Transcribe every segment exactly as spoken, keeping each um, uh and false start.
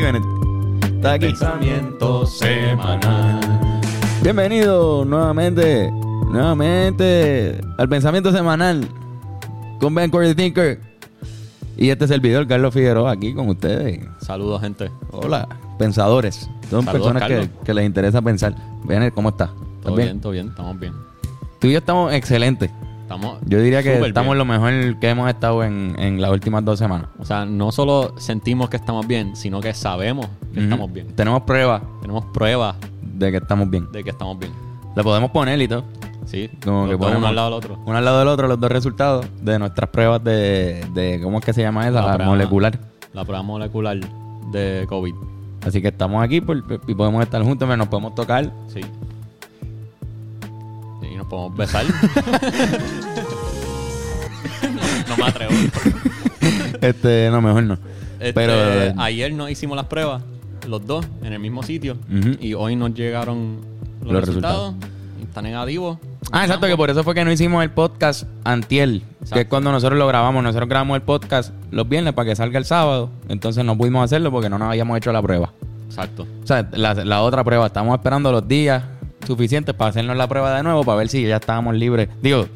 aquí, Bennett. Está aquí. Pensamiento semanal. Bienvenido nuevamente, nuevamente al Pensamiento Semanal con Ben Curtis Thinker. Y este servidor, Carlos Figueroa, aquí con ustedes. Saludos, gente. Hola, pensadores. Son Saludos, personas que, que les interesa pensar. Bennett, ¿cómo estás? Todo bien, bien, todo bien, estamos bien. Tú y yo estamos excelentes. Estamos yo diría que estamos bien. Lo mejor que hemos estado en, en las últimas dos semanas. O sea, no solo sentimos que estamos bien, sino que sabemos que mm-hmm. estamos bien. Tenemos pruebas. Tenemos pruebas. De que estamos bien. De que estamos bien. Le podemos poner y todo. Sí. Como que ponemos uno al lado del otro. Uno al lado del otro, los dos resultados de nuestras pruebas de... de ¿cómo es que se llama esa? La, la prueba, molecular. La prueba molecular de COVID. Así que estamos aquí por, y podemos estar juntos, pero nos podemos tocar. Sí. ¿Podemos besar? no, no me atrevo. Este, no, mejor no. Este, Pero eh, ayer nos hicimos las pruebas, los dos, en el mismo sitio. Uh-huh. Y hoy nos llegaron los, los resultados. resultados. Están negativos. Ah, exacto, ambos. Que por eso fue que no hicimos el podcast antiel. Exacto. Que es cuando nosotros lo grabamos. Nosotros grabamos el podcast los viernes para que salga el sábado. Entonces no pudimos hacerlo porque no nos habíamos hecho la prueba. Exacto. O sea, la, la otra prueba. Estamos esperando los días suficientes para hacernos la prueba de nuevo para ver si ya estábamos libres. Digo,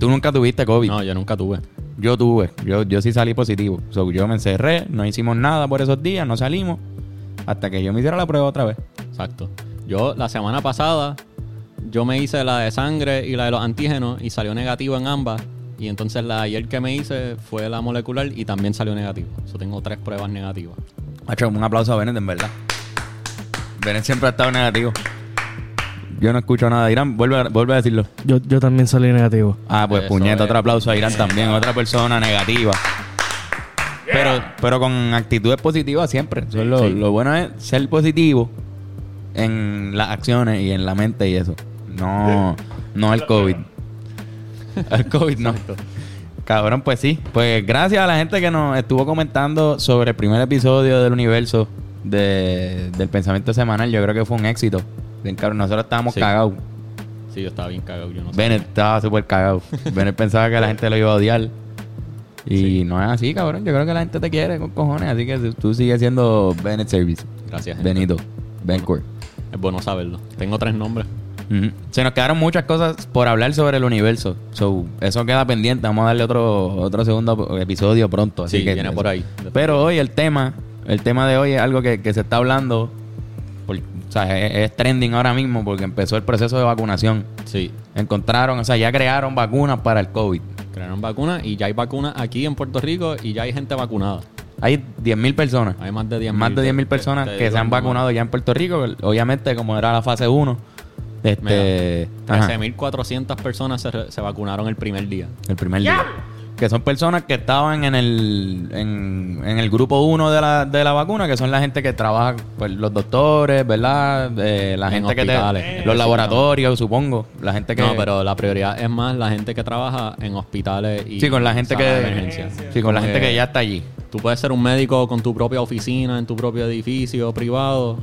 tú nunca tuviste COVID. No, yo nunca tuve. Yo tuve. Yo, yo sí salí positivo. So, yo me encerré, no hicimos nada por esos días, no salimos hasta que yo me hiciera la prueba otra vez. Exacto. Yo la semana pasada yo me hice la de sangre y la de los antígenos y salió negativo en ambas. Y entonces la de ayer que me hice fue la molecular y también salió negativo. So, tengo tres pruebas negativas. Hacho, un aplauso a Bennett, en verdad. Bennett siempre ha estado negativo. Yo no escucho nada de Irán. Vuelve a, vuelve a decirlo. Yo, yo también salí negativo. Ah, pues eso, puñeta. Es. Otro aplauso a Irán también. Otra persona negativa. Yeah. Pero pero con actitudes positivas siempre. Sí, lo, sí. lo bueno es ser positivo en las acciones y en la mente y eso. No, no al COVID. Al COVID no. Cabrón, pues sí. Pues gracias a la gente que nos estuvo comentando sobre el primer episodio del universo de, del Pensamiento Semanal. Yo creo que fue un éxito. Nosotros estábamos sí. cagados. Sí, yo estaba bien cagado. Yo no Bennett sabía. Estaba súper cagado. Bennett pensaba que la gente lo iba a odiar. Y sí. no es así, cabrón. Yo creo que la gente te quiere con cojones. Así que tú sigues siendo Bennett Service. Gracias, gente. Benito. Bencourt. Bueno, es bueno saberlo. Tengo tres nombres. Uh-huh. Se nos quedaron muchas cosas por hablar sobre el universo. So, eso queda pendiente. Vamos a darle otro, otro segundo episodio pronto. Así sí, que viene eso. Por ahí. Pero hoy el tema, el tema de hoy es algo que, que se está hablando... Por, o sea, es, es trending ahora mismo porque empezó el proceso de vacunación. Sí. Encontraron, o sea, ya crearon vacunas para el COVID. Crearon vacunas y ya hay vacunas aquí en Puerto Rico y ya hay gente vacunada. Hay diez mil personas. Hay más de diez mil. Más de diez mil personas que se han vacunado ya en Puerto Rico. Obviamente, como era la fase uno. Este, trece mil cuatrocientas personas se, se vacunaron el primer día. El primer día. Que son personas que estaban en el en, en el grupo uno de la, de la vacuna, que son la gente que trabaja, pues, los doctores, ¿verdad? Eh, la en gente hospitales. que te, eh, los laboratorios, no. supongo, la gente que No, pero la prioridad es más la gente que trabaja en hospitales y Sí, con la gente que de emergencia. Sí, con Como la gente que, que ya está allí. Tú puedes ser un médico con tu propia oficina, en tu propio edificio privado,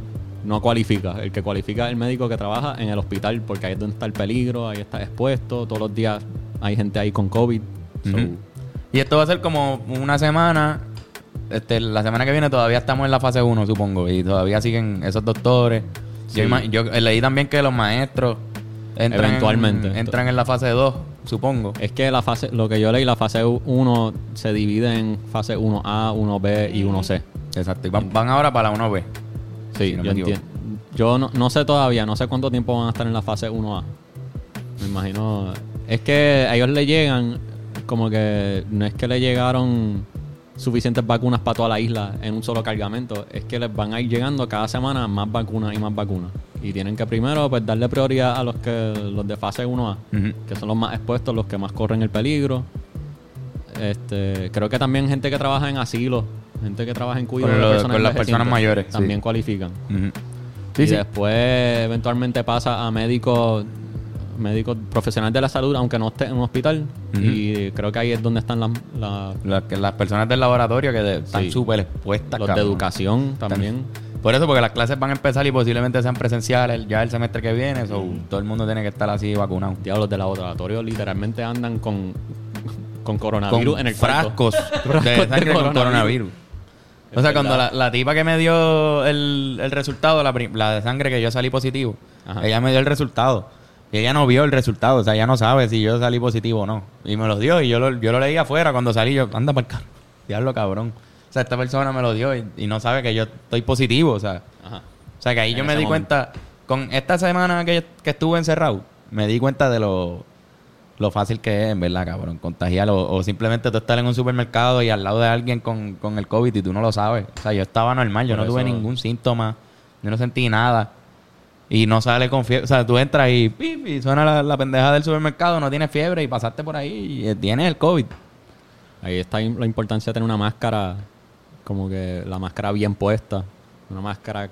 no cualifica. El que cualifica es el médico que trabaja en el hospital porque ahí es donde está el peligro, ahí está expuesto, todos los días hay gente ahí con COVID. So. Uh-huh. Y esto va a ser como una semana. Este, la semana que viene todavía estamos en la fase uno, supongo. Y todavía siguen esos doctores. Sí. Yo, yo leí también que los maestros entran eventualmente en, entran en la fase dos, supongo. Es que la fase, lo que yo leí, la fase uno se divide en fase uno A, uno B y uno C. Exacto. Y van, van ahora para la uno B. Sí, si no yo entiendo. Yo no, no sé todavía, no sé cuánto tiempo van a estar en la fase uno A. Me imagino. Es que a ellos le llegan... Como que no es que le llegaron suficientes vacunas para toda la isla en un solo cargamento. Es que les van a ir llegando cada semana más vacunas y más vacunas. Y tienen que primero pues darle prioridad a los que los de fase uno A, uh-huh. que son los más expuestos, los que más corren el peligro. Este, creo que también gente que trabaja en asilos, gente que trabaja en cuidados de personas con las personas mayores también sí. cualifican. Uh-huh. Sí, y sí. después eventualmente pasa a médicos... médicos profesionales de la salud, aunque no esté en un hospital. Uh-huh. Y creo que ahí es donde están las... La... Las, las personas del laboratorio que de, están súper sí. expuestas. Los cabrón. de educación están... también. Por eso, porque las clases van a empezar y posiblemente sean presenciales ya el semestre que viene. So, uh-huh. todo el mundo tiene que estar así vacunado. Diablos, los de laboratorio literalmente andan con, con coronavirus con en el cuerpo. frascos de, de, de coronavirus. coronavirus. O sea, cuando la, la tipa que me dio el, el resultado, la, la de sangre que yo salí positivo, ajá, ella me dio el resultado. Y ella no vio el resultado. O sea, ella no sabe si yo salí positivo o no. Y me los dio y yo lo, yo lo leí afuera cuando salí. Yo, anda para el carro. Diablo, cabrón. O sea, esta persona me lo dio y, y no sabe que yo estoy positivo. O sea, ajá, o sea que ahí en yo me di momento. cuenta... Con esta semana que, que estuve encerrado, me di cuenta de lo... lo fácil que es, en verdad, cabrón, contagiarlo. O, o simplemente tú estar en un supermercado y al lado de alguien con, con el COVID y tú no lo sabes. O sea, yo estaba normal, yo Por no eso... tuve ningún síntoma, yo no sentí nada. Y no sale con fiebre. O sea, tú entras y, pip, y suena la, la pendeja del supermercado, no tienes fiebre y pasaste por ahí y tienes el COVID. Ahí está la importancia de tener una máscara, como que la máscara bien puesta. Una máscara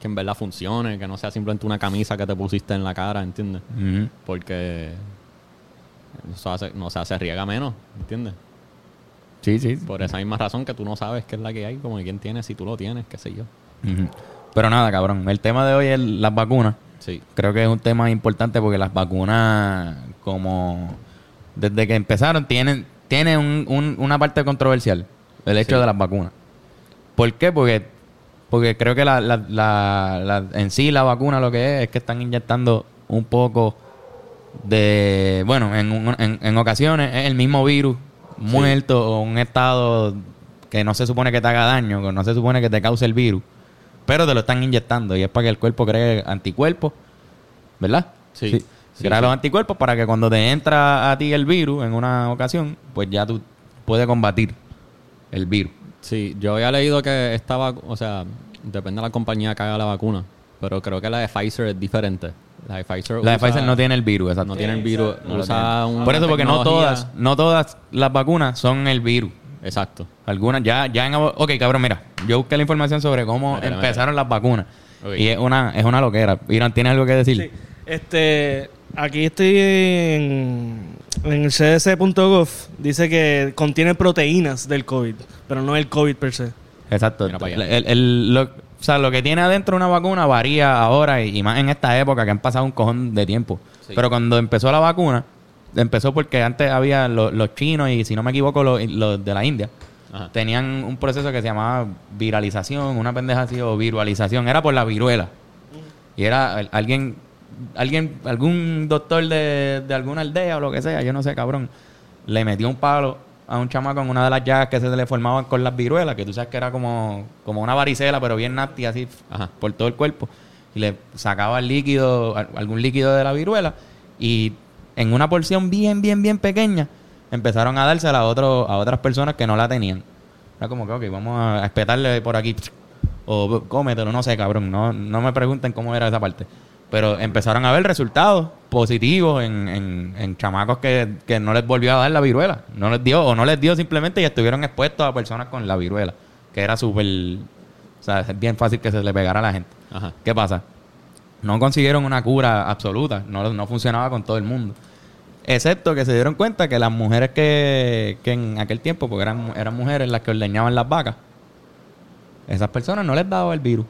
que en verdad funcione, que no sea simplemente una camisa que te pusiste en la cara, ¿entiendes? Uh-huh. Porque... no se, no se hace riega menos, ¿entiendes? Sí, sí. Por esa misma razón que tú no sabes qué es la que hay, como que quién tiene, si tú lo tienes, qué sé yo. Uh-huh. Pero nada, cabrón. El tema de hoy es las vacunas. Sí. Creo que es un tema importante porque las vacunas, como desde que empezaron, tienen, tienen un, un, una parte controversial. El hecho sí. de las vacunas. ¿Por qué? Porque, porque creo que la, la, la, la, en sí la vacuna lo que es es que están inyectando un poco... de bueno en, en, en ocasiones es el mismo virus muerto sí. o un estado que no se supone que te haga daño, que no se supone que te cause el virus, pero te lo están inyectando y es para que el cuerpo cree anticuerpos, ¿verdad? Sí, sí. sí crea sí. los anticuerpos para que cuando te entra a ti el virus en una ocasión, pues ya tú puedes combatir el virus. Sí, yo había leído que esta vacuna, o sea, depende de la compañía que haga la vacuna, pero creo que la de Pfizer es diferente. La de Pfizer, la de usa, Pfizer no tiene el virus, exacto. No tiene el virus. No usa un Por eso, porque tecnología. no todas no todas las vacunas son el virus. Exacto. Algunas ya... ya en, ok, cabrón, mira. Yo busqué la información sobre cómo mira, empezaron mira. las vacunas. Okay. Y es una, es una loquera. Irán, ¿tienes algo que decir? Sí. Este, aquí estoy en, en el C D C punto gov. Dice que contiene proteínas del COVID, pero no el COVID per se. Exacto. El, el, el, lo, o sea, lo que tiene adentro una vacuna varía ahora y, y más en esta época que han pasado un cojón de tiempo. Sí. Pero cuando empezó la vacuna, empezó porque antes había lo, los chinos y, si no me equivoco, los, los de la India. Ajá. Tenían un proceso que se llamaba viralización, una pendeja así, o viralización. Era por la viruela. Y era alguien, alguien algún doctor de, de alguna aldea o lo que sea, yo no sé, cabrón, le metió un palo a un chamaco en una de las llagas que se le formaban con las viruelas, que tú sabes que era como, como una varicela, pero bien nasty, así, ajá, por todo el cuerpo. Y le sacaba el líquido, algún líquido de la viruela, y en una porción bien, bien, bien pequeña, empezaron a dársela a, otro, a otras personas que no la tenían. Era como que, ok, vamos a espetarle por aquí, o cómetelo, no sé, cabrón, no, no me pregunten cómo era esa parte. Pero empezaron a ver resultados positivos en, en, en chamacos que, que no les volvió a dar la viruela. No les dio, o no les dio simplemente, y estuvieron expuestos a personas con la viruela. Que era súper... O sea, es bien fácil que se le pegara a la gente. Ajá. ¿Qué pasa? No consiguieron una cura absoluta. No, no funcionaba con todo el mundo. Excepto que se dieron cuenta que las mujeres que, que en aquel tiempo, porque eran, eran mujeres las que ordeñaban las vacas, esas personas no les daba el virus.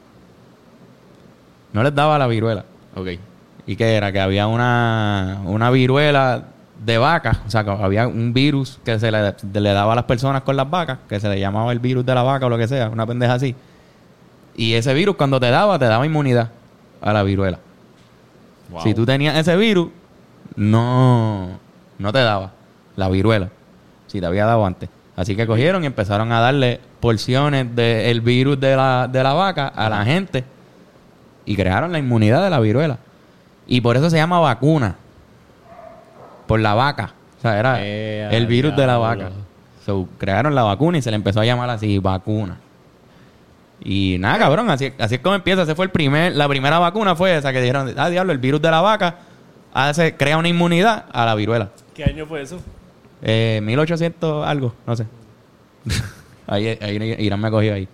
No les daba la viruela. Okay. ¿Y qué era? Que había una, una viruela de vacas. O sea, que había un virus que se le, le daba a las personas con las vacas, que se le llamaba el virus de la vaca o lo que sea, una pendeja así. Y ese virus, cuando te daba, te daba inmunidad a la viruela. Wow. Si tú tenías ese virus, no, no te daba la viruela, si te había dado antes. Así que cogieron y empezaron a darle porciones del virus de la, de la vaca a la gente. Y crearon la inmunidad de la viruela. Y por eso se llama vacuna. Por la vaca. O sea, era eh, el virus ya, de la vaca. So, crearon la vacuna y se le empezó a llamar así, vacuna. Y nada, cabrón, así, así es como empieza. Ese fue el primer, la primera vacuna fue esa que dijeron, ah, diablo, el virus de la vaca hace, crea una inmunidad a la viruela. ¿Qué año fue eso? Eh, mil ochocientos algo, no sé. ahí, ahí Irán me cogió ahí.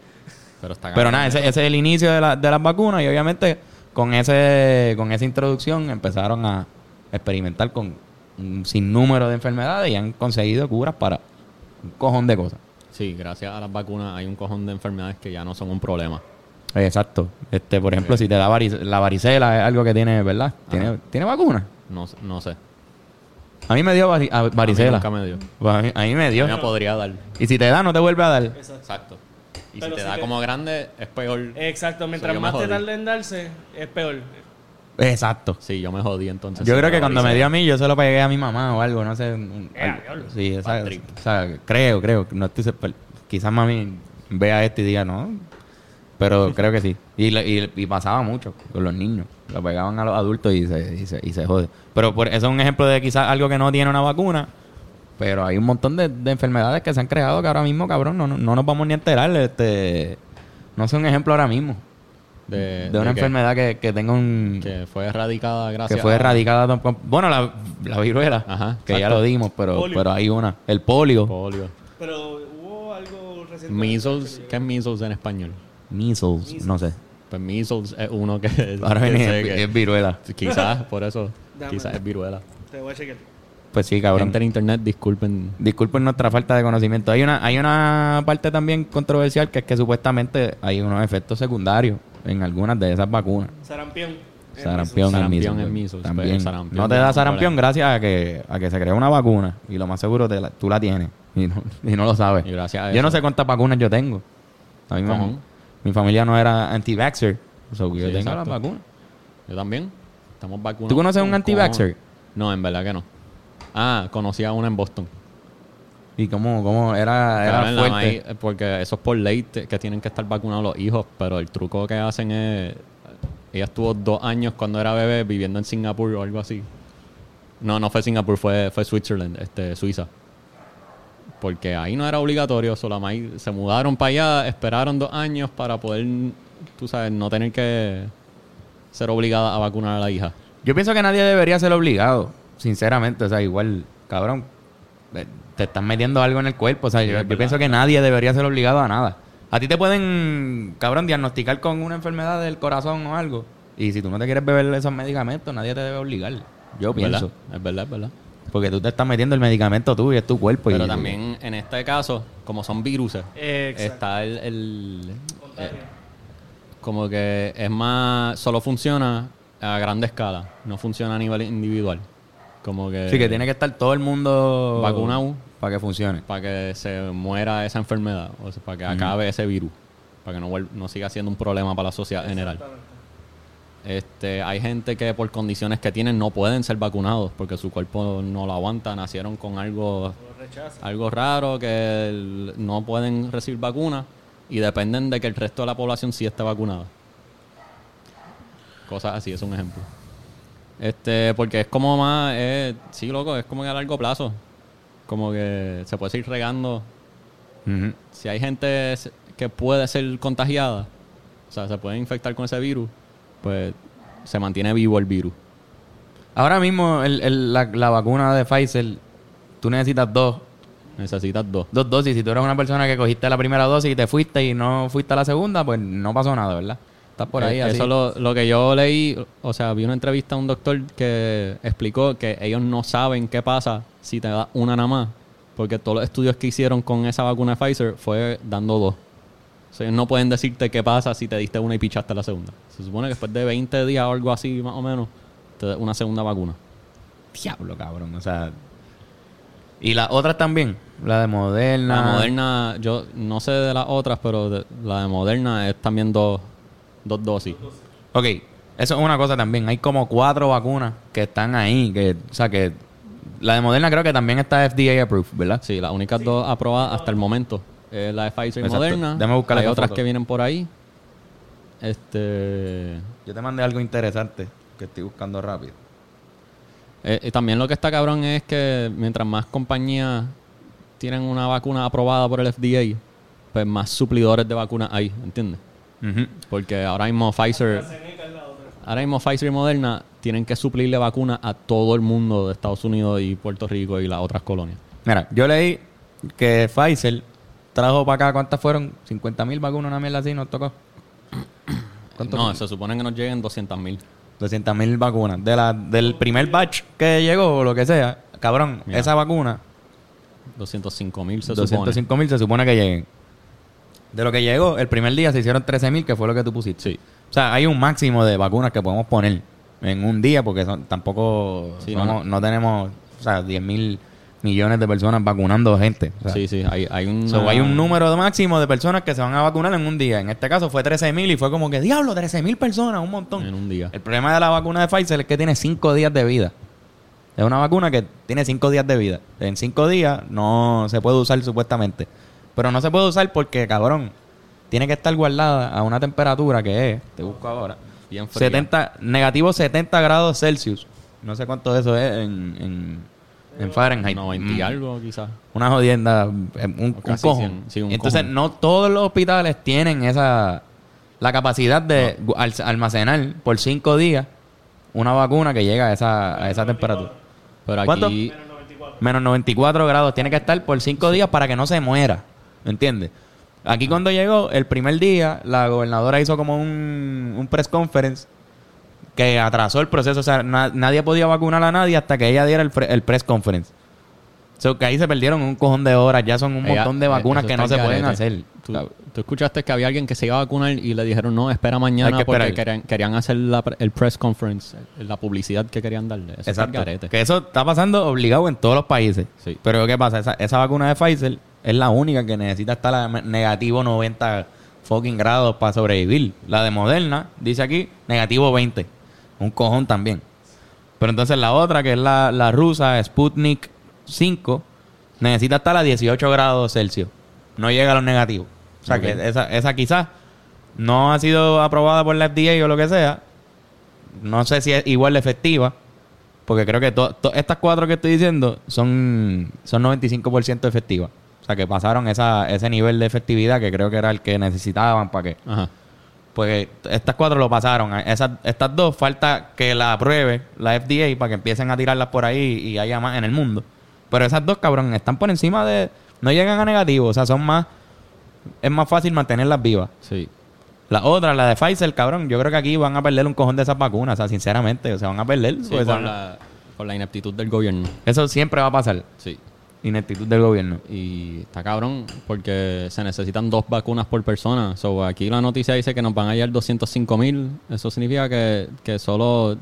Pero, está Pero nada, ese, ese es el inicio de, la, de las vacunas y obviamente con ese con esa introducción empezaron a experimentar con un sinnúmero de enfermedades y han conseguido curas para un cojón de cosas. Sí, gracias a las vacunas hay un cojón de enfermedades que ya no son un problema. Exacto. Este, por ejemplo, sí. si te da varicela, la varicela es algo que tiene, ¿verdad? ¿Tiene, ¿tiene vacuna? No, no sé. A mí me dio vari, a, varicela. A mí nunca me dio. A mí, a mí me dio. A mí me podría dar. Y si te da, no te vuelve a dar. Exacto. Y pero si te sí da que... como grande, es peor. Exacto, mientras so, más te tarde en darse, es peor. Exacto. Sí, yo me jodí entonces. Yo creo que cuando me dio a mí, yo se lo pegué a mi mamá o algo, no sé. Yeah, sí, esa, o sea, creo, creo. No estoy, quizás mami vea esto y diga no, pero creo que sí. Y, y, y pasaba mucho con los niños. Lo pegaban a los adultos y se, y se, y se jode. Pero por, eso es un ejemplo de quizás algo que no tiene una vacuna. Pero hay un montón de, de enfermedades que se han creado que ahora mismo, cabrón, no, no, no nos vamos ni a enterar. Este, no sé un ejemplo ahora mismo. De, de una de que, enfermedad que, que tenga un... Que fue erradicada gracias Que fue erradicada... A... Bueno, la, la viruela, Ajá, que exacto. ya lo dimos, pero, pero hay una. El polio. polio. Pero hubo algo reciente... Measles. ¿Qué es measles en español? Measles, measles. No sé. Pues measles es uno que... Es, ahora que es, que es viruela. Quizás, por eso. Quizás es viruela. Te voy a chequear. Pues sí, cabrón. Gente en internet, disculpen. Disculpen nuestra falta de conocimiento. Hay una, hay una parte también controversial que es que supuestamente hay unos efectos secundarios en algunas de esas vacunas. Sarampión. Sarampión en misos. Sarampión en misos. También. Sarampión no te da sarampión gracias a que, a que se creó una vacuna y lo más seguro te la, tú la tienes y no, y no lo sabes. Y gracias a eso. Yo no sé cuántas vacunas yo tengo. A mí me, mi familia no era anti-vaxxer. O sea, yo sí, tengo exacto. las vacunas. Yo también. Estamos vacunados. ¿Tú conoces un anti-vaxxer? No, en verdad que no. Ah, conocí a una en Boston. ¿Y cómo, cómo era, era fuerte? Maíz, porque eso es por ley que tienen que estar vacunados los hijos, pero el truco que hacen es... Ella estuvo dos años cuando era bebé viviendo en Singapur o algo así. No, no fue Singapur, fue, fue Switzerland, este, Suiza. Porque ahí no era obligatorio, solo maíz, se mudaron para allá, esperaron dos años para poder, tú sabes, no tener que ser obligada a vacunar a la hija. Yo pienso que nadie debería ser obligado. Sinceramente, o sea, igual, cabrón, te están metiendo algo en el cuerpo. O sea, yo, yo pienso que nadie debería ser obligado a nada. A ti te pueden, cabrón, diagnosticar con una enfermedad del corazón o algo. Y si tú no te quieres beber esos medicamentos, nadie te debe obligar. Yo pienso. Es verdad, es verdad. Porque tú te estás metiendo el medicamento tú y es tu cuerpo. Pero y, también, en este caso, como son viruses, está el... el eh, como que es más... Solo funciona a grande escala. No funciona a nivel individual. Como que sí, que tiene que estar todo el mundo vacunado para que funcione, para que se muera esa enfermedad, o sea, para que acabe uh-huh. ese virus, para que no, vuel- no siga siendo un problema para la sociedad general. Este, hay gente que por condiciones que tienen no pueden ser vacunados porque su cuerpo no lo aguanta, nacieron con algo algo raro que el, no pueden recibir vacunas y dependen de que el resto de la población sí esté vacunada. Cosas así, es un ejemplo. Este, porque es como más, eh, sí, loco, es como que a largo plazo. Como que se puede seguir regando. Uh-huh. Si hay gente que puede ser contagiada, o sea, se puede infectar con ese virus, pues se mantiene vivo el virus. Ahora mismo el, el, la, la vacuna de Pfizer, tú necesitas dos. Necesitas dos. Dos dosis. Si tú eres una persona que cogiste la primera dosis y te fuiste y no fuiste a la segunda, pues no pasó nada, ¿verdad? Por ahí, eso lo, lo que yo leí, o sea, vi una entrevista a un doctor que explicó que ellos no saben qué pasa si te da una nada más, porque todos los estudios que hicieron con esa vacuna de Pfizer fue dando dos. O sea, ellos no pueden decirte qué pasa si te diste una y pichaste la segunda. Se supone que después de veinte días o algo así, más o menos, te da una segunda vacuna. Diablo, cabrón, o sea... ¿Y las otras también? La de Moderna... La Moderna, yo no sé de las otras, pero de, la de Moderna es también dos... Dos dosis. Ok, eso es una cosa también. Hay como cuatro vacunas que están ahí. Que, o sea, que la de Moderna creo que también está F D A approved, ¿verdad? Sí, las únicas sí. dos aprobadas hasta el momento. Eh, la de Pfizer y exacto. Moderna. Déjame buscar Hay otras foto. que vienen por ahí. Este. Yo te mandé algo interesante que estoy buscando rápido. Eh, y también lo que está cabrón es que mientras más compañías tienen una vacuna aprobada por el F D A, pues más suplidores de vacunas hay, ¿entiendes? Uh-huh. Porque ahora mismo Pfizer ahora mismo Pfizer y Moderna tienen que suplirle vacunas a todo el mundo de Estados Unidos y Puerto Rico y las otras colonias. Mira, yo leí que Pfizer trajo para acá, ¿cuántas fueron? cincuenta mil vacunas, una mierda así, nos tocó. No, fueron? Se supone que nos lleguen doscientas mil doscientas mil vacunas de la, del primer batch que llegó o lo que sea, cabrón. Mira, esa vacuna doscientos cinco mil se supone doscientos cinco mil se supone que lleguen. De lo que llegó, el primer día se hicieron trece mil, que fue lo que tú pusiste. Sí. O sea, hay un máximo de vacunas que podemos poner en un día, porque son, tampoco sí, somos, no, no. no tenemos, o sea, diez mil millones de personas vacunando gente. O sea, sí, sí. Hay, hay, un, so, hay un número máximo de personas que se van a vacunar en un día. En este caso fue trece mil y fue como que, diablo, trece mil personas, un montón. En un día. El problema de la vacuna de Pfizer es que tiene cinco días de vida. Es una vacuna que tiene cinco días de vida. En cinco días no se puede usar supuestamente. Pero no se puede usar porque, cabrón, tiene que estar guardada a una temperatura que es, te busco ahora, bien fría. setenta, negativo setenta grados Celsius. No sé cuánto de eso es en... en En Fahrenheit. noventa y algo, quizás. Una jodienda. Un, un cojón. Sí, un Entonces, cojón. No todos los hospitales tienen esa... La capacidad de no. almacenar por cinco días una vacuna que llega a esa, a esa temperatura. Pero ¿cuánto? Aquí... menos noventa y cuatro grados. Tiene que estar por cinco días para que no se muera. ¿Entiendes? Aquí ah. cuando llegó, el primer día, la gobernadora hizo como un, un press conference... que atrasó el proceso. O sea, na- nadie podía vacunar a nadie hasta que ella diera el, fre- el press conference. O sea, que ahí se perdieron un cojón de horas. Ya son un ella, montón de vacunas que no se pueden hacer. ¿Tú, tú escuchaste que había alguien que se iba a vacunar y le dijeron, no, espera mañana que porque querían, querían hacer la, el press conference, la publicidad que querían darle. Eso. Exacto. Es que eso está pasando obligado en todos los países. Sí. Pero ¿qué pasa? Esa, esa vacuna de Pfizer es la única que necesita estar a negativo noventa fucking grados para sobrevivir. La de Moderna, dice aquí, negativo veinte. Un cojón también. Pero entonces la otra, que es la, la rusa, Sputnik cinco, necesita estar a dieciocho grados Celsius. No llega a los negativos. O sea, okay. que esa, esa quizás no ha sido aprobada por la F D A o lo que sea. No sé si es igual de efectiva. Porque creo que to, to, estas cuatro que estoy diciendo son, son noventa y cinco por ciento efectivas. O sea, que pasaron esa, ese nivel de efectividad que creo que era el que necesitaban para que... Ajá. Porque estas cuatro lo pasaron. Esas, estas dos falta que la apruebe la F D A para que empiecen a tirarlas por ahí y haya más en el mundo. Pero esas dos, cabrón, están por encima de... No llegan a negativo. O sea, son más... Es más fácil mantenerlas vivas. Sí. La otra, la de Pfizer, cabrón, yo creo que aquí van a perder un cojón de esas vacunas. O sea, sinceramente, o sea, van a perder. Sí, por, esa... la, por la ineptitud del gobierno. Eso siempre va a pasar. Sí. Ineptitud del gobierno. Y está cabrón porque se necesitan dos vacunas por persona. So, aquí la noticia dice que nos van a llegar doscientos cinco mil. Eso significa que, que solo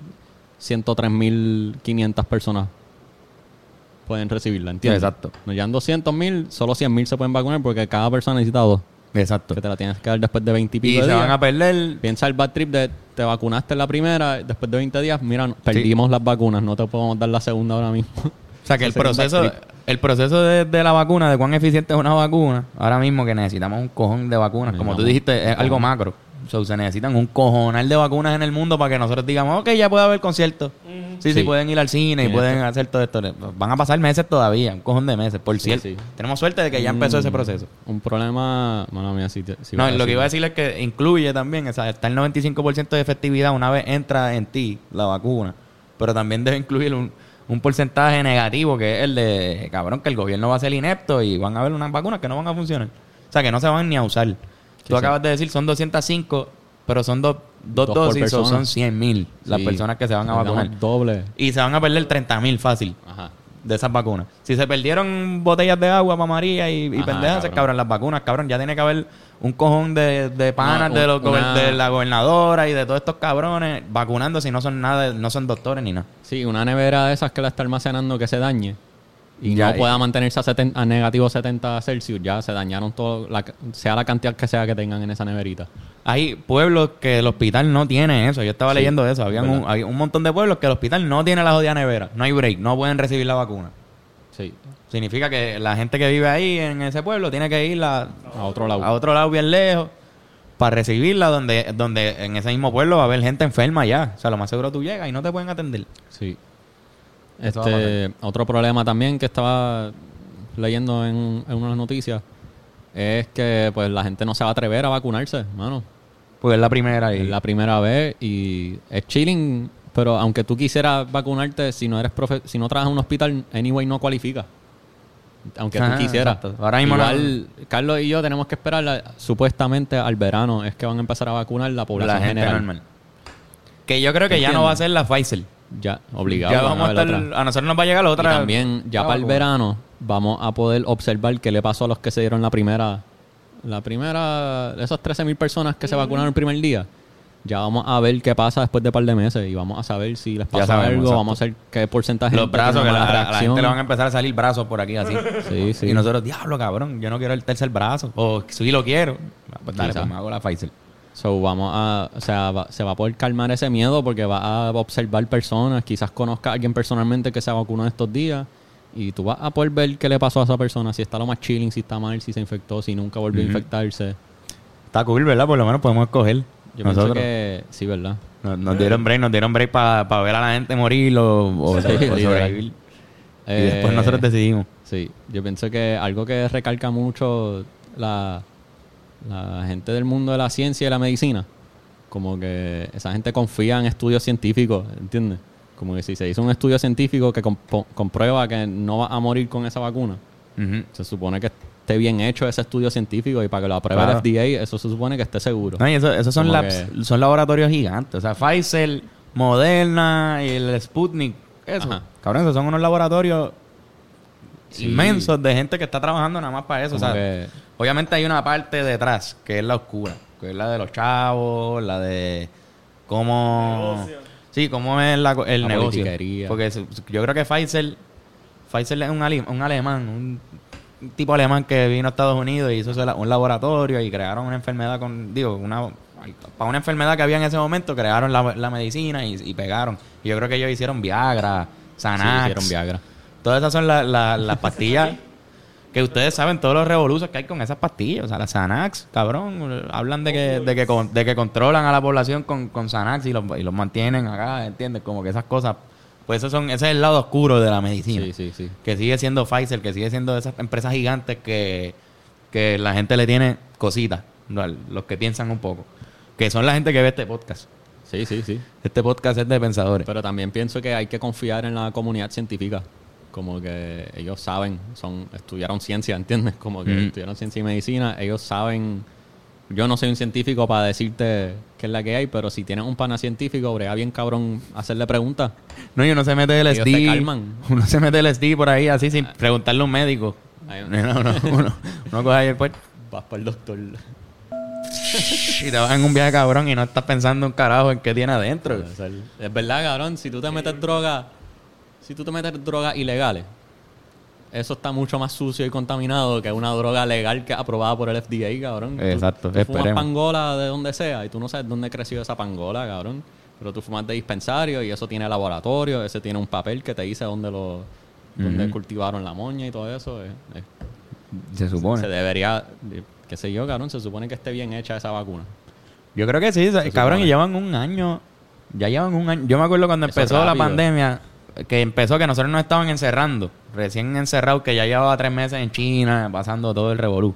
ciento tres mil quinientas personas pueden recibirla, ¿entiendes? Exacto. Nos llegan doscientos mil, solo cien mil se pueden vacunar porque cada persona necesita dos. Exacto. Que te la tienes que dar después de veinte y pico días. Y se van a perder. Piensa el bad trip de te vacunaste en la primera, después de veinte días, mira, perdimos sí. las vacunas, no te podemos dar la segunda ahora mismo. O sea, que el proceso, el proceso de, de la vacuna, de cuán eficiente es una vacuna, ahora mismo que necesitamos un cojón de vacunas. Como tú dijiste, es algo macro. O sea, se necesitan un cojonal de vacunas en el mundo para que nosotros digamos, ok, ya puede haber conciertos. Uh-huh. Sí, sí, sí, pueden ir al cine y sí, pueden esto. hacer todo esto. Van a pasar meses todavía, un cojón de meses. Por cierto, sí, sí. tenemos suerte de que ya empezó mm, ese proceso. Un problema... Bueno, mira, si te, si no, lo que iba a decir es que incluye también, o sea, está el noventa y cinco por ciento de efectividad una vez entra en ti la vacuna. Pero también debe incluir un... un porcentaje negativo que es el de, cabrón, que el gobierno va a ser inepto y van a haber unas vacunas que no van a funcionar. O sea, que no se van ni a usar. Sí, Tú sí. acabas de decir, son doscientos cinco, pero son do, dos, dos dosis, o son cien mil las sí. personas que se van a vacunar. Doble. Y se van a perder treinta mil fácil. Ajá. De esas vacunas. Si se perdieron botellas de agua para María y, y pendejas, cabrón. cabrón, las vacunas, cabrón, ya tiene que haber un cojón de, de panas una, de, los, una... de la gobernadora y de todos estos cabrones vacunando si no son nada, no son doctores ni nada. Sí, una nevera de esas que la está almacenando que se dañe y ya, no y... pueda mantenerse a, setenta, a negativo setenta Celsius, ya se dañaron todo, la, sea la cantidad que sea que tengan en esa neverita. Hay pueblos que el hospital no tiene eso. Yo estaba sí, leyendo eso. Habían un, había un montón de pueblos que el hospital no tiene la jodida nevera. No hay break. No pueden recibir la vacuna. Sí. Significa que la gente que vive ahí en ese pueblo tiene que ir a, a otro lado. A otro lado bien lejos para recibirla donde, donde en ese mismo pueblo va a haber gente enferma ya. O sea, lo más seguro tú llegas y no te pueden atender. Sí. Este, otro problema también que estaba leyendo en, en unas noticias es que pues la gente no se va a atrever a vacunarse, mano. Pues es la primera y... Es la primera vez y es chilling, pero aunque tú quisieras vacunarte, si no eres profe- si no trabajas en un hospital, anyway no cualifica. Aunque Ajá, tú quisieras. Exacto. Ahora mismo igual, la... Carlos y yo tenemos que esperar la, supuestamente al verano es que van a empezar a vacunar la población la gente general. Normal. Que yo creo que ya entiendo? no va a ser la Pfizer. Ya, obligado. Ya vamos a, estar, a nosotros nos va a llegar la otra. Y también ya para el verano vamos a poder observar qué le pasó a los que se dieron la primera... La primera, esas trece mil personas que se vacunaron el primer día, Ya vamos a ver qué pasa después de un par de meses y vamos a saber si les pasa sabemos, algo. Exacto. Vamos a ver qué porcentaje. Los brazos, que la, la, la gente le van a empezar a salir brazos por aquí así. Sí, sí. Y nosotros, diablo, cabrón, yo no quiero el tercer brazo. O sí lo quiero. Pues dale, pues me hago la Pfizer. So, vamos a, o sea, va, se va a poder calmar ese miedo porque va a observar personas. Quizás conozca a alguien personalmente que se vacunó estos días y tú vas a poder ver qué le pasó a esa persona. Si está lo más chilling, si está mal, si se infectó, si nunca volvió uh-huh. a infectarse. Está cool, ¿verdad? Por lo menos podemos escoger. Yo nosotros. Pienso que sí, ¿verdad? Nos, nos dieron break, nos dieron break para pa ver a la gente morir o, o, sí, o, sí, o sobrevivir. Eh, y después nosotros decidimos. Sí, yo pienso que algo que recalca mucho la, la gente del mundo de la ciencia y de la medicina, como que esa gente confía en estudios científicos, ¿entiendes? Como que si se hizo un estudio científico que comp- comprueba que no va a morir con esa vacuna, uh-huh. se supone que esté bien hecho ese estudio científico y para que lo apruebe claro. el F D A, eso se supone que esté seguro. No, y eso, esos son, labs, que... son laboratorios gigantes. O sea, Pfizer, Moderna y el Sputnik. Eso. Ajá. Cabrón, esos son unos laboratorios sí. inmensos de gente que está trabajando nada más para eso. O sea, que... obviamente hay una parte detrás que es la oscura, que es la de los chavos, la de cómo... El sí, cómo es la, el la negocio. Porque yo creo que Pfizer, Pfizer es un, ali, un alemán, un... un tipo alemán que vino a Estados Unidos y hizo un laboratorio y crearon una enfermedad con... Digo, una... Para una enfermedad que había en ese momento, crearon la, la medicina y, y pegaron. Y yo creo que ellos hicieron Viagra, Sanax. Sí, hicieron Viagra. Todas esas son la, la, las pastillas que ustedes saben, todos los revoluciones que hay con esas pastillas. O sea, las Sanax, cabrón. Hablan de que, de que, con, de que controlan a la población con, con Sanax y los, y los mantienen acá, ¿entiendes? Como que esas cosas... Pues esos son, ese es el lado oscuro de la medicina. Sí, sí, sí. Que sigue siendo Pfizer, que sigue siendo esas empresas gigantes que, que la gente le tiene cositas, los que piensan un poco. Que son la gente que ve este podcast. Sí, sí, sí. Este podcast es de pensadores. Pero también pienso que hay que confiar en la comunidad científica. Como que ellos saben, son estudiaron ciencia, ¿entiendes? Como que mm. estudiaron ciencia y medicina, ellos saben... Yo no soy un científico para decirte qué es la que hay, pero si tienes un pana científico, brega bien cabrón hacerle preguntas. No, y uno se mete el L S D. Calman. Uno se mete el L S D por ahí así sin preguntarle a un médico. Un... No, no, uno, uno coge ahí el puerto. Vas para el doctor. Y te vas en un viaje cabrón y no estás pensando un carajo en qué tiene adentro. Es verdad, cabrón, si tú te metes drogas, si tú te metes drogas ilegales, eso está mucho más sucio y contaminado que una droga legal que aprobada por el F D A, cabrón. Exacto. Tú, tú fumas pangola de donde sea y tú no sabes dónde creció esa pangola, cabrón. Pero tú fumas de dispensario y eso tiene laboratorio, ese tiene un papel que te dice dónde lo, dónde uh-huh. cultivaron la moña y todo eso. Eh, eh. Se supone. Se, se debería, eh, qué sé yo, cabrón, se supone que esté bien hecha esa vacuna. Yo creo que sí, se cabrón, supone. Y llevan un año, ya llevan un año. Yo me acuerdo cuando eso empezó rápido. La pandemia... Que empezó que nosotros nos estaban encerrando. Recién encerrados, que ya llevaba tres meses en China, pasando todo el revolú.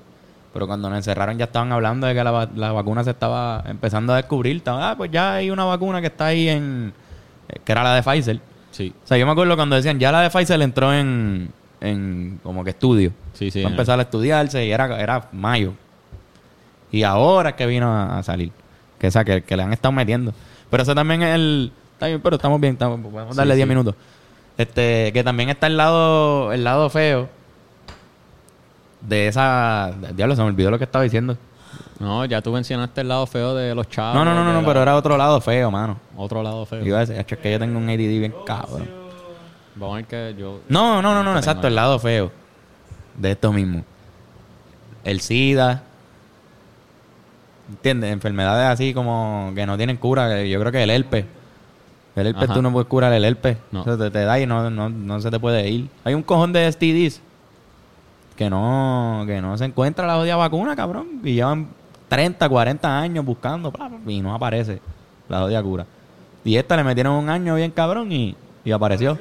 Pero cuando nos encerraron ya estaban hablando de que la, la vacuna se estaba empezando a descubrir. Estaba, ah, pues ya hay una vacuna que está ahí en... Que era la de Pfizer. Sí. O sea, yo me acuerdo cuando decían, ya la de Pfizer entró en... en como que estudio. Sí, sí. Va a empezar a estudiarse y era, era mayo. Y ahora es que vino a, a salir. Que esa que, que le han estado metiendo. Pero eso también es el... Pero estamos bien, estamos, podemos darle diez sí, sí. minutos. Este, que también está el lado, el lado feo de esa. Diablo, se me olvidó lo que estaba diciendo. No, ya tú mencionaste el lado feo de los chavos. No, no, no, no, la... pero era otro lado feo, mano. Otro lado feo. Iba a decir, es que yo tengo un A D D bien cabrón. Vamos a ver que yo. No, no, no, no, no exacto, el lado feo de esto mismo. El SIDA. ¿Entiendes? Enfermedades así como que no tienen cura. Yo creo que el herpes. El herpes, ajá. Tú no puedes curar el herpes. No. O sea, te, te da y no, no, no se te puede ir. Hay un cojón de S T Ds que no, que no se encuentra la jodida vacuna, cabrón. Y llevan treinta, cuarenta años buscando y no aparece la jodida cura. Y esta le metieron un año bien cabrón y, y apareció.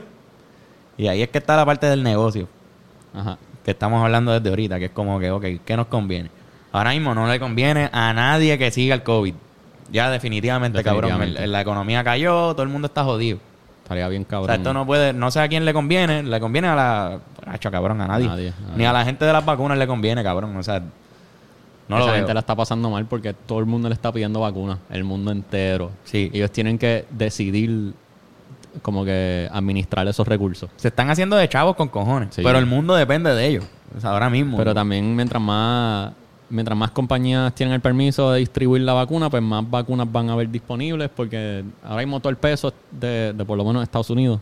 Y ahí es que está la parte del negocio. Ajá. Que estamos hablando desde ahorita, que es como que, ok, ¿qué nos conviene? Ahora mismo no le conviene a nadie que siga el COVID. Ya, definitivamente, definitivamente. cabrón. La economía cayó, todo el mundo está jodido. Estaría bien, cabrón. O sea, esto no puede... No sé a quién le conviene. Le conviene a la... Hacho, cabrón, a nadie. nadie. Ni nadie. A la gente de las vacunas le conviene, cabrón. O sea... No Esa lo gente veo. La está pasando mal porque todo el mundo le está pidiendo vacunas. El mundo entero. Sí. Ellos tienen que decidir como que administrar esos recursos. Se están haciendo de chavos con cojones. Sí. Pero el mundo depende de ellos. O sea, ahora mismo. Pero ¿no? también mientras más... mientras más compañías tienen el permiso de distribuir la vacuna, pues más vacunas van a haber disponibles, porque ahora mismo todo el peso de, de por lo menos Estados Unidos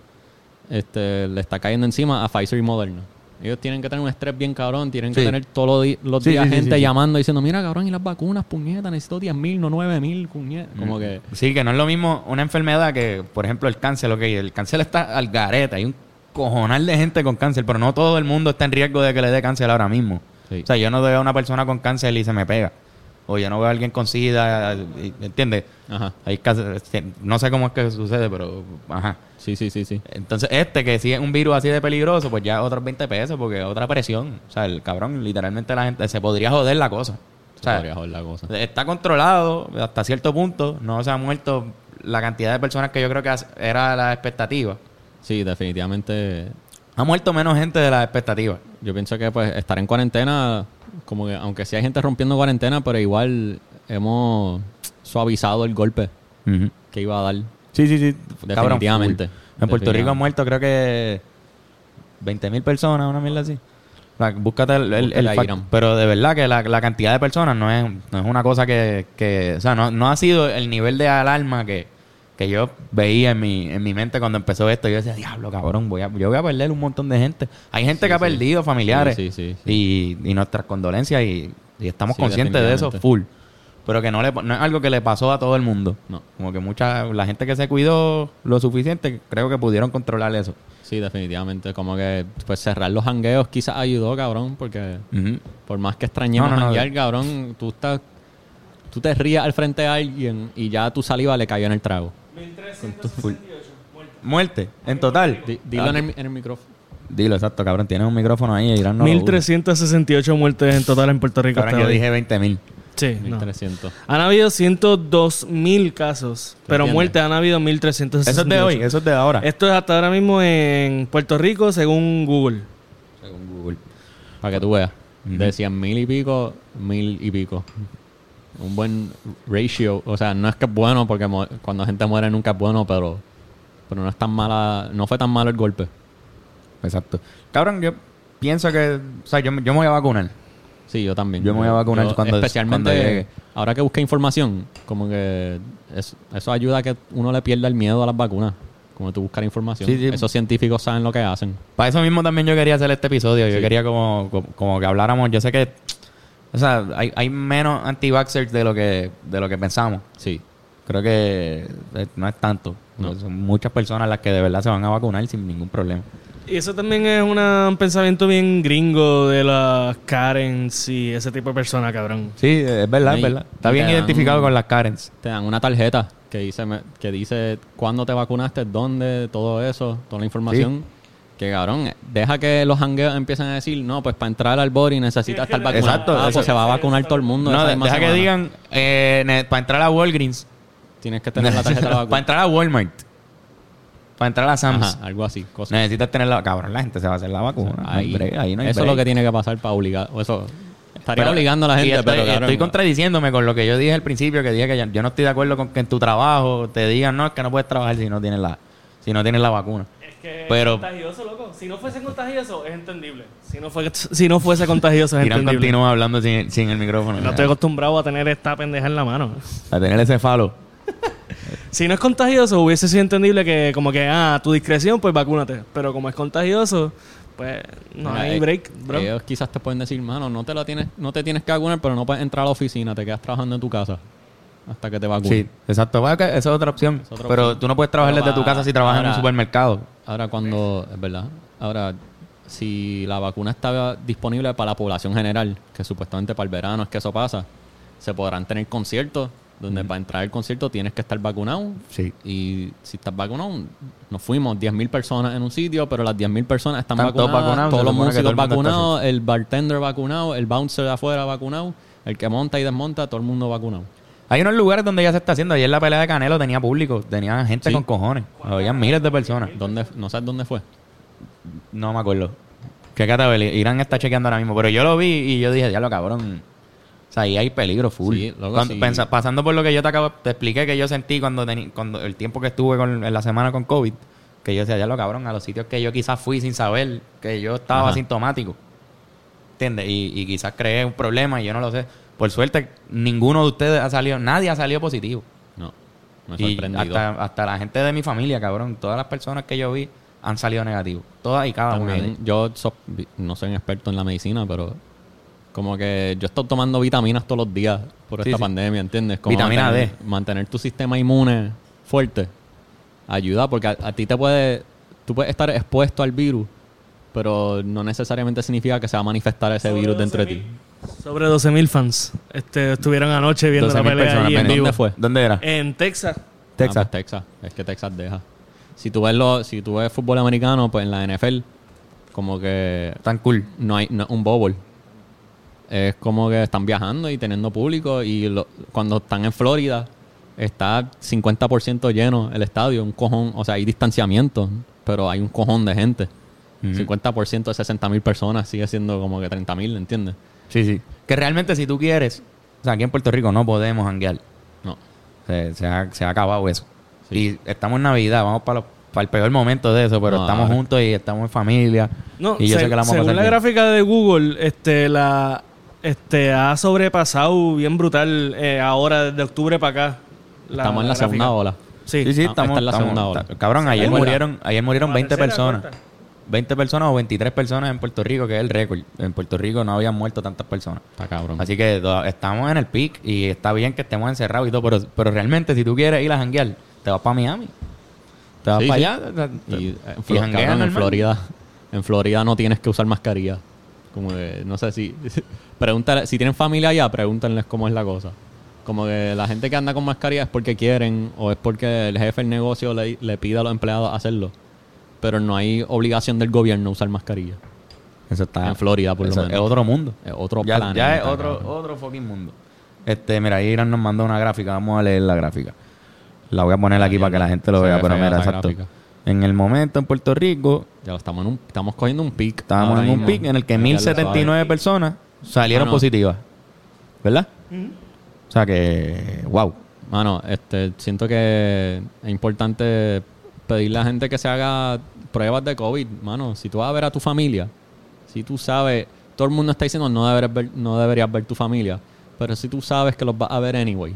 este, le está cayendo encima a Pfizer y Moderna. Ellos tienen que tener un estrés bien cabrón, tienen sí. que tener todos los, los sí, días sí, gente sí, sí, llamando diciendo, mira cabrón, y las vacunas, puñeta, necesito diez mil, no nueve mil, puñeta. Como que... Sí, que no es lo mismo una enfermedad que, por ejemplo, el cáncer, okay, el cáncer está al garete, hay un cojonal de gente con cáncer, pero no todo el mundo está en riesgo de que le dé cáncer ahora mismo. Sí. O sea, yo no veo a una persona con cáncer y se me pega. O yo no veo a alguien con SIDA, ¿entiendes? Ajá. Hay casos, no sé cómo es que sucede, pero... Ajá. Sí, sí, sí, sí. Entonces, este que si es un virus así de peligroso, pues ya otros veinte pesos, porque otra presión. O sea, el cabrón, literalmente la gente... Se podría joder la cosa. Se o sea, podría joder la cosa. Está controlado hasta cierto punto. No se ha muerto la cantidad de personas que yo creo que era la expectativa. Sí, definitivamente... Ha muerto menos gente de las expectativas. Yo pienso que pues estar en cuarentena, como que aunque sí hay gente rompiendo cuarentena, pero igual hemos suavizado el golpe uh-huh. que iba a dar. Sí, sí, sí. Definitivamente. Cabrón, en Definitivamente. Puerto Rico han muerto creo que veinte mil personas, una mierda así. O sea, búscate el, el, el, el fact, pero de verdad que la, la cantidad de personas no es, no es una cosa que, que... O sea, no, no ha sido el nivel de alarma que... que yo veía en mi en mi mente cuando empezó esto. Yo decía, diablo, cabrón, voy a, yo voy a perder un montón de gente. Hay gente sí, que ha sí. perdido familiares. Sí, sí, sí, sí. Y, y nuestras condolencias y, y estamos sí, conscientes de eso full. Pero que no, le, no es algo que le pasó a todo el mundo. No. Como que mucha la gente que se cuidó lo suficiente, creo que pudieron controlar eso. Sí, definitivamente. Como que pues cerrar los jangueos quizás ayudó, cabrón, porque uh-huh. por más que extrañemos no, no, janguear, no, no. cabrón, tú estás tú te rías al frente de alguien y ya tu saliva le cayó en el trago. mil trescientos sesenta y ocho muerte. Muerte, en total. D- dilo claro. en, el, en el micrófono. Dilo, exacto, cabrón. Tienes un micrófono ahí. Irán no mil trescientos sesenta y ocho muertes en total en Puerto Rico. Ahora yo dije veinte mil. Sí, mil trescientos. No. Han habido ciento dos mil casos, pero entiendes? Muertes han habido mil trescientos sesenta y ocho. Eso es de hoy, eso es de ahora. Esto es hasta ahora mismo en Puerto Rico, según Google. Según Google. Para que tú veas. Mm-hmm. De cien mil y pico, mil y pico. Un buen ratio. O sea, no es que es bueno, porque mo- cuando gente muere nunca es bueno, pero pero no es tan mala, no fue tan malo el golpe. Exacto. Cabrón, yo pienso que... O sea, yo, yo me voy a vacunar. Sí, yo también. Yo me voy a vacunar yo, cuando especialmente cuando llegue. Ahora que busqué información, como que es, eso ayuda a que uno le pierda el miedo a las vacunas. Como tú buscar información. Sí, sí. Esos científicos saben lo que hacen. Para eso mismo también yo quería hacer este episodio. Yo sí. quería como, como, como que habláramos... Yo sé que... O sea, hay, hay menos anti-vaxxers de lo que de lo que pensamos. Sí. Creo que no es tanto. No. Son muchas personas las que de verdad se van a vacunar sin ningún problema. Y eso también es una, un pensamiento bien gringo de las Karens y ese tipo de personas, cabrón. Sí, es verdad, sí, es verdad. Está bien identificado un, con las Karens. Te dan una tarjeta que dice que dice cuándo te vacunaste, dónde, todo eso, toda la información. Sí. Que cabrón, deja que los jangueos empiecen a decir, no, pues para entrar al Bori necesitas estar vacunado. Exacto. Ah, pues se va a vacunar todo el mundo. No, de, deja semana. Que digan, eh, para entrar a Walgreens tienes que tener la tarjeta de la vacuna. Para entrar a Walmart. Para entrar a Sam's. Ajá, algo así. Cosas. Necesitas tener la... Cabrón, la gente se va a hacer la vacuna. O sea, ahí, no hay break, ahí no hay eso break. Es lo que tiene que pasar para obligar... O eso... Estaría pero, obligando a la gente, estoy, pero cabrón, estoy contradiciéndome con lo que yo dije al principio, que dije que yo no estoy de acuerdo con que en tu trabajo te digan, no, es que no puedes trabajar si no tienes la, si no tienes la vacuna. Que pero, es contagioso, loco. Si no fuese contagioso, es entendible. Si no, fue, si no fuese contagioso, es entendible. Irán continúa hablando sin, sin el micrófono. No estoy acostumbrado a tener esta pendeja en la mano. A tener ese falo. Si no es contagioso, hubiese sido entendible que como que, ah, a tu discreción, pues vacúnate. Pero como es contagioso, pues no mira, hay break, bro. Ellos quizás te pueden decir, mano, no te, la tienes, no te tienes que vacunar, pero no puedes entrar a la oficina. Te quedas trabajando en tu casa hasta que te vacunen. Sí, exacto. Esa es otra opción. Es otra pero opción. Tú no puedes trabajar pero desde va, tu casa si trabajas ahora, en un supermercado. Ahora cuando... Es verdad. Ahora, si la vacuna está disponible para la población general, que supuestamente para el verano es que eso pasa, se podrán tener conciertos donde mm. para entrar al concierto tienes que estar vacunado. Sí. Y si estás vacunado, nos fuimos diez mil personas en un sitio, pero las diez mil personas están, están vacunadas. Todos, vacunados, todos los músicos todo vacunados, el bartender vacunado, el bouncer de afuera vacunado, el que monta y desmonta, todo el mundo vacunado. Hay unos lugares donde ya se está haciendo. Ayer la pelea de Canelo tenía público. Tenía gente sí. con cojones. Había miles de personas. ¿Dónde, ¿No sabes dónde fue? No me acuerdo. Qué catabel. Irán está chequeando ahora mismo. Pero yo lo vi y yo dije, diablo, cabrón. O sea, ahí hay peligro full. Sí, loco, cuando, sí. pens- pasando por lo que yo te acabo... Te expliqué que yo sentí cuando, teni- cuando el tiempo que estuve con, en la semana con COVID. Que yo decía, diablo, cabrón, a los sitios que yo quizás fui sin saber que yo estaba Ajá. asintomático. ¿entiendes? Y, y quizás cree un problema y yo no lo sé. Por suerte, ninguno de ustedes ha salido, nadie ha salido positivo. No, me he sorprendido. Hasta, hasta la gente de mi familia, cabrón, todas las personas que yo vi han salido negativos. Todas y cada También, una de ellas. Yo so, no soy un experto en la medicina, pero como que yo he estado tomando vitaminas todos los días por sí, esta sí. pandemia, ¿entiendes? Como vitamina mantener, D. Mantener tu sistema inmune fuerte ayuda, porque a, a ti te puede... Tú puedes estar expuesto al virus, pero no necesariamente significa que se va a manifestar ese sobre virus dentro de ti. Sobre doce mil fans este, estuvieron anoche viendo la pelea allí en vivo. ¿Dónde fue? ¿Dónde era? En Texas. Texas. Ah, pues Texas. Es que Texas deja. Si tú ves lo, si tú ves fútbol americano, pues en la N F L, como que... Tan cool. No hay no, un bowl. Es como que están viajando y teniendo público. Y lo, cuando están en Florida, está cincuenta por ciento lleno el estadio. Un cojón. O sea, hay distanciamiento, pero hay un cojón de gente. Uh-huh. cincuenta por ciento de sesenta mil personas sigue siendo como que treinta mil, ¿entiendes? Sí, sí. Que realmente si tú quieres... O sea, aquí en Puerto Rico no podemos janguear. No. Se, se, ha, se ha acabado eso. Sí. Y estamos en Navidad, vamos para, los, para el peor momento de eso, pero no, estamos juntos y estamos en familia. No, y yo se, sé que la vamos según a pasar la bien. Gráfica de Google, este, la, este, ha sobrepasado bien brutal eh, ahora desde octubre para acá. La, estamos en la, la segunda gráfica. Ola. Sí, sí, sí, no, estamos en la segunda estamos, ola. Está, cabrón, sí, ayer murieron, ayer murieron veinte personas. Cuenta. veinte personas o veintitrés personas en Puerto Rico, que es el récord. En Puerto Rico no habían muerto tantas personas. Está cabrón. Así que estamos en el peak y está bien que estemos encerrados y todo, pero, pero realmente si tú quieres ir a janguear, te vas para Miami. Te vas sí, para sí. allá. Te, y, te, y cabrón, en Florida, en Florida no tienes que usar mascarilla. Como que, no sé si... Pregúntale, si tienen familia allá, pregúntenles cómo es la cosa. Como que la gente que anda con mascarilla es porque quieren o es porque el jefe del negocio le, le pide a los empleados hacerlo. Pero no hay obligación del gobierno a usar mascarilla. Eso está... En Florida, por lo menos. Es otro mundo. Es otro ya, planeta. Ya es otro, otro fucking mundo. Este, mira, ahí Irán nos mandó una gráfica. Vamos a leer la gráfica. La voy a poner aquí sí, para que la gente lo vea. Pero mira, exacto. Gráfica. En el momento en Puerto Rico... Ya estamos en un, estamos cogiendo un pic. Estamos en un pic en el que mil setenta y nueve personas salieron bueno, positivas. ¿Verdad? Uh-huh. O sea que, wow. Mano, este, siento que es importante pedirle a la gente que se haga pruebas de COVID. Mano, si tú vas a ver a tu familia, si tú sabes, todo el mundo está diciendo no deberías ver, no deberías ver tu familia, pero si tú sabes que los vas a ver anyway,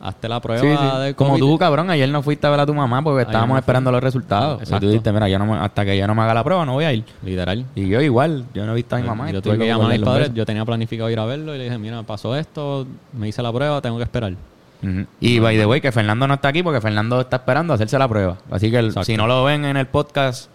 hazte la prueba sí, sí. de COVID. Como tú, cabrón, ayer no fuiste a ver a tu mamá porque ayer estábamos no esperando los resultados. Exacto. Y tú dijiste, mira, yo no me, hasta que yo no me haga la prueba no voy a ir. Literal. Y yo igual, yo no he visto a mi mamá. Yo, yo tuve que llamar a mis padres, yo tenía planificado ir a verlo y le dije, mira, pasó esto, me hice la prueba, tengo que esperar. Uh-huh. Y by the way, que Fernando no está aquí porque Fernando está esperando hacerse la prueba. Así que el, si no lo ven en el podcast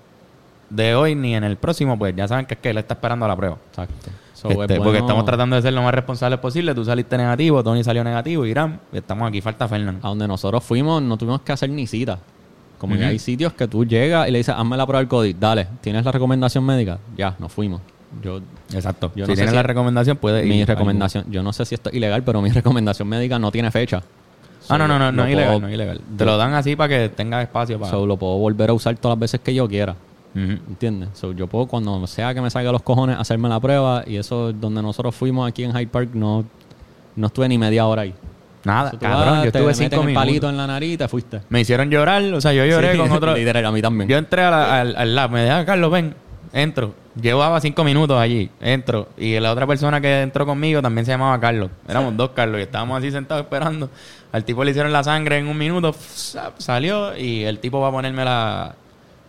de hoy ni en el próximo, pues ya saben que es que él está esperando la prueba. Exacto. So este, es bueno. Porque estamos tratando de ser lo más responsables posible. Tú saliste negativo, Tony salió negativo, Irán, estamos aquí, falta Fernando. A donde nosotros fuimos no tuvimos que hacer ni cita. Como uh-huh. que hay sitios que tú llegas y le dices, hazme la prueba del COVID, dale, ¿tienes la recomendación médica? Ya, nos fuimos. Yo, Exacto. Yo si no tienes si la recomendación, puedes ir. Mi recomendación, yo no sé si esto es ilegal, pero mi recomendación médica no tiene fecha. So, ah, no, no, no, no es ilegal, puedo, no es ilegal. Te lo dan así para que tengas espacio para... So, lo puedo volver a usar todas las veces que yo quiera. Uh-huh. ¿Entiendes? So, yo puedo, cuando sea que me salga los cojones, hacerme la prueba y eso, donde nosotros fuimos aquí en Hyde Park, no, no estuve ni media hora ahí. Nada, so, cabrón, vas, yo estuve cinco minutos. Te meten el palito en la nariz y te fuiste. Me hicieron llorar, o sea, yo lloré sí, con otro... Literal, a mí también. Yo entré a la, al, al lab, me dijeron, Carlos, ven, entro. Llevaba cinco minutos allí, entro. Y la otra persona que entró conmigo también se llamaba Carlos. Éramos dos Carlos y estábamos así sentados esperando. Al tipo le hicieron la sangre en un minuto, salió y el tipo va a ponerme la,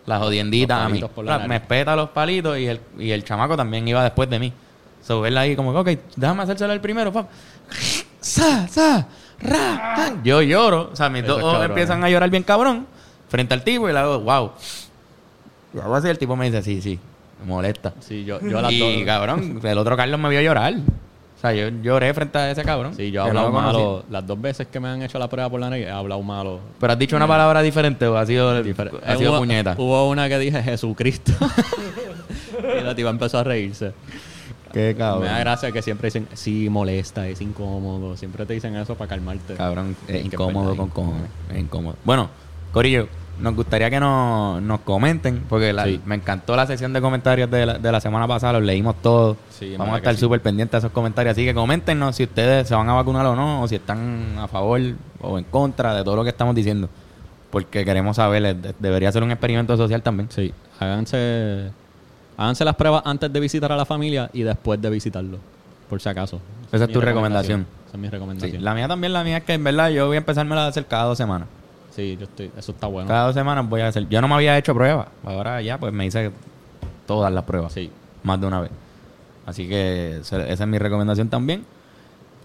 la jodiendita a mí. Me espeta los palitos y el, y el chamaco también iba después de mí. So, él ahí como, ok, déjame hacérsela el primero, pap. Sa, sa, ra, tan. Yo lloro. O sea, mis dos ojos empiezan a llorar bien cabrón frente al tipo y le hago, wow. Y algo así el tipo me dice, sí, sí. Molesta. Sí, yo, yo a las y, dos. Cabrón, el otro Carlos me vio llorar. O sea, yo lloré frente a ese cabrón. Sí, yo he hablado malo. Las dos veces que me han hecho la prueba por la nariz, he hablado malo. ¿Pero has dicho una palabra diferente o ha sido, Difer- ha sido hubo, puñeta? Hubo una que dije Jesucristo. Y la tipa empezó a reírse. Qué cabrón. Me da gracia que siempre dicen, sí, molesta, es incómodo. Siempre te dicen eso para calmarte. Cabrón, es incómodo con cojones. Es incómodo. Bueno, corillo. Nos gustaría que nos, nos comenten, porque la, sí. me encantó la sección de comentarios de la, de la semana pasada, los leímos todos. Sí, vamos a estar súper sí. pendientes de esos comentarios. Así que coméntenos si ustedes se van a vacunar o no, o si están a favor o en contra de todo lo que estamos diciendo. Porque queremos saber, debería ser un experimento social también. Sí, háganse Háganse las pruebas antes de visitar a la familia y después de visitarlo, por si acaso. Esa, Esa es tu recomendación. recomendación. Esa es mi recomendación. Sí, la mía también, la mía es que en verdad yo voy a empezármela a hacer cada dos semanas. Sí, yo estoy, eso está bueno. Cada dos semanas voy a hacer. Yo no me había hecho pruebas. Ahora ya pues me hice todas las pruebas. Sí. Más de una vez. Así que esa es mi recomendación también.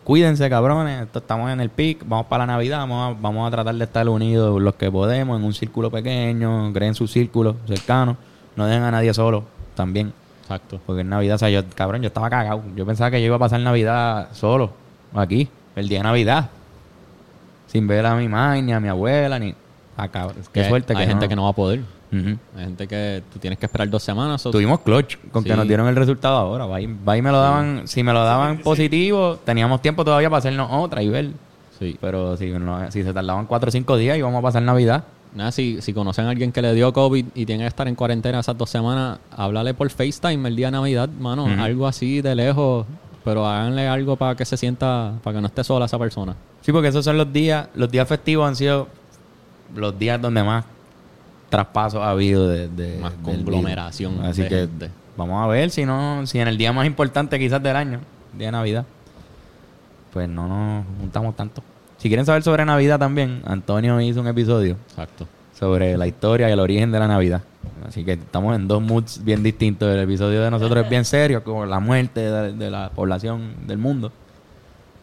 Cuídense, cabrones. Estamos en el pic. Vamos para la Navidad. Vamos a, vamos a tratar de estar unidos los que podemos en un círculo pequeño. Creen su círculo cercano. No dejen a nadie solo también. Exacto. Porque en Navidad, o sea, yo, cabrón, yo estaba cagado. Yo pensaba que yo iba a pasar Navidad solo. Aquí. El día de Navidad. Sin ver a mi madre, ni a mi abuela, ni... Ah, cabrón. Qué que suerte. Hay que gente no... que no va a poder. Uh-huh. Hay gente que tú tienes que esperar dos semanas. O... Tuvimos clutch con sí. que nos dieron el resultado ahora. Va y, va y me lo daban... Sí. Si me lo daban sí, positivo, sí. teníamos tiempo todavía para hacernos otra y ver. Sí. Pero si, no, si se tardaban cuatro o cinco días, íbamos a pasar Navidad. Nada, si, si conocen a alguien que le dio COVID y tiene que estar en cuarentena esas dos semanas, háblale por FaceTime el día de Navidad, mano. Uh-huh. Algo así de lejos... Pero háganle algo para que se sienta, para que no esté sola esa persona. Sí, porque esos son los días, los días festivos han sido los días donde más traspasos ha habido de, de más conglomeración. Así de que gente. Vamos a ver si no, si en el día más importante quizás del año, día de Navidad, pues no nos juntamos tanto. Si quieren saber sobre Navidad también, Antonio hizo un episodio Exacto. sobre la historia y el origen de la Navidad. Así que estamos en dos moods bien distintos. El episodio de nosotros es bien serio, con la muerte de, de la población del mundo.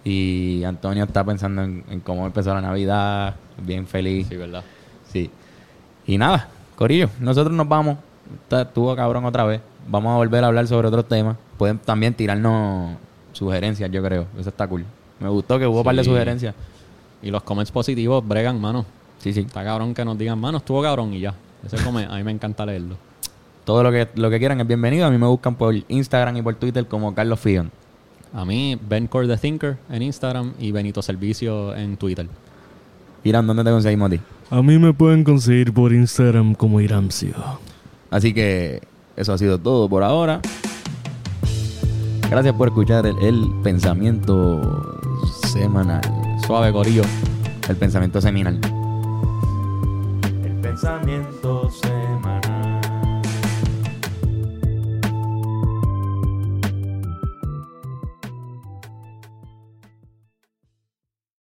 Y Antonio está pensando en, en cómo empezó la Navidad, bien feliz. Sí, ¿verdad? Sí. Y nada, corillo, nosotros nos vamos. Estuvo cabrón otra vez. Vamos a volver a hablar sobre otros temas. Pueden también tirarnos sugerencias, yo creo. Eso está cool. Me gustó que hubo sí. un par de sugerencias. Y los comments positivos bregan, mano. Sí, sí. Está cabrón que nos digan, mano, estuvo cabrón y ya. Ese come, a mí me encanta leerlo. Todo lo que, lo que quieran es bienvenido. A mí me buscan por Instagram y por Twitter como Carlos Fion. A mí, Ben Curtis Thinker en Instagram y Benito Servicio en Twitter. Irán, ¿dónde te conseguimos a ti? A mí me pueden conseguir por Instagram como Iramcio. Así que eso ha sido todo por ahora. Gracias por escuchar el, el pensamiento semanal. Suave, corillo. El pensamiento seminal. Pensamientos.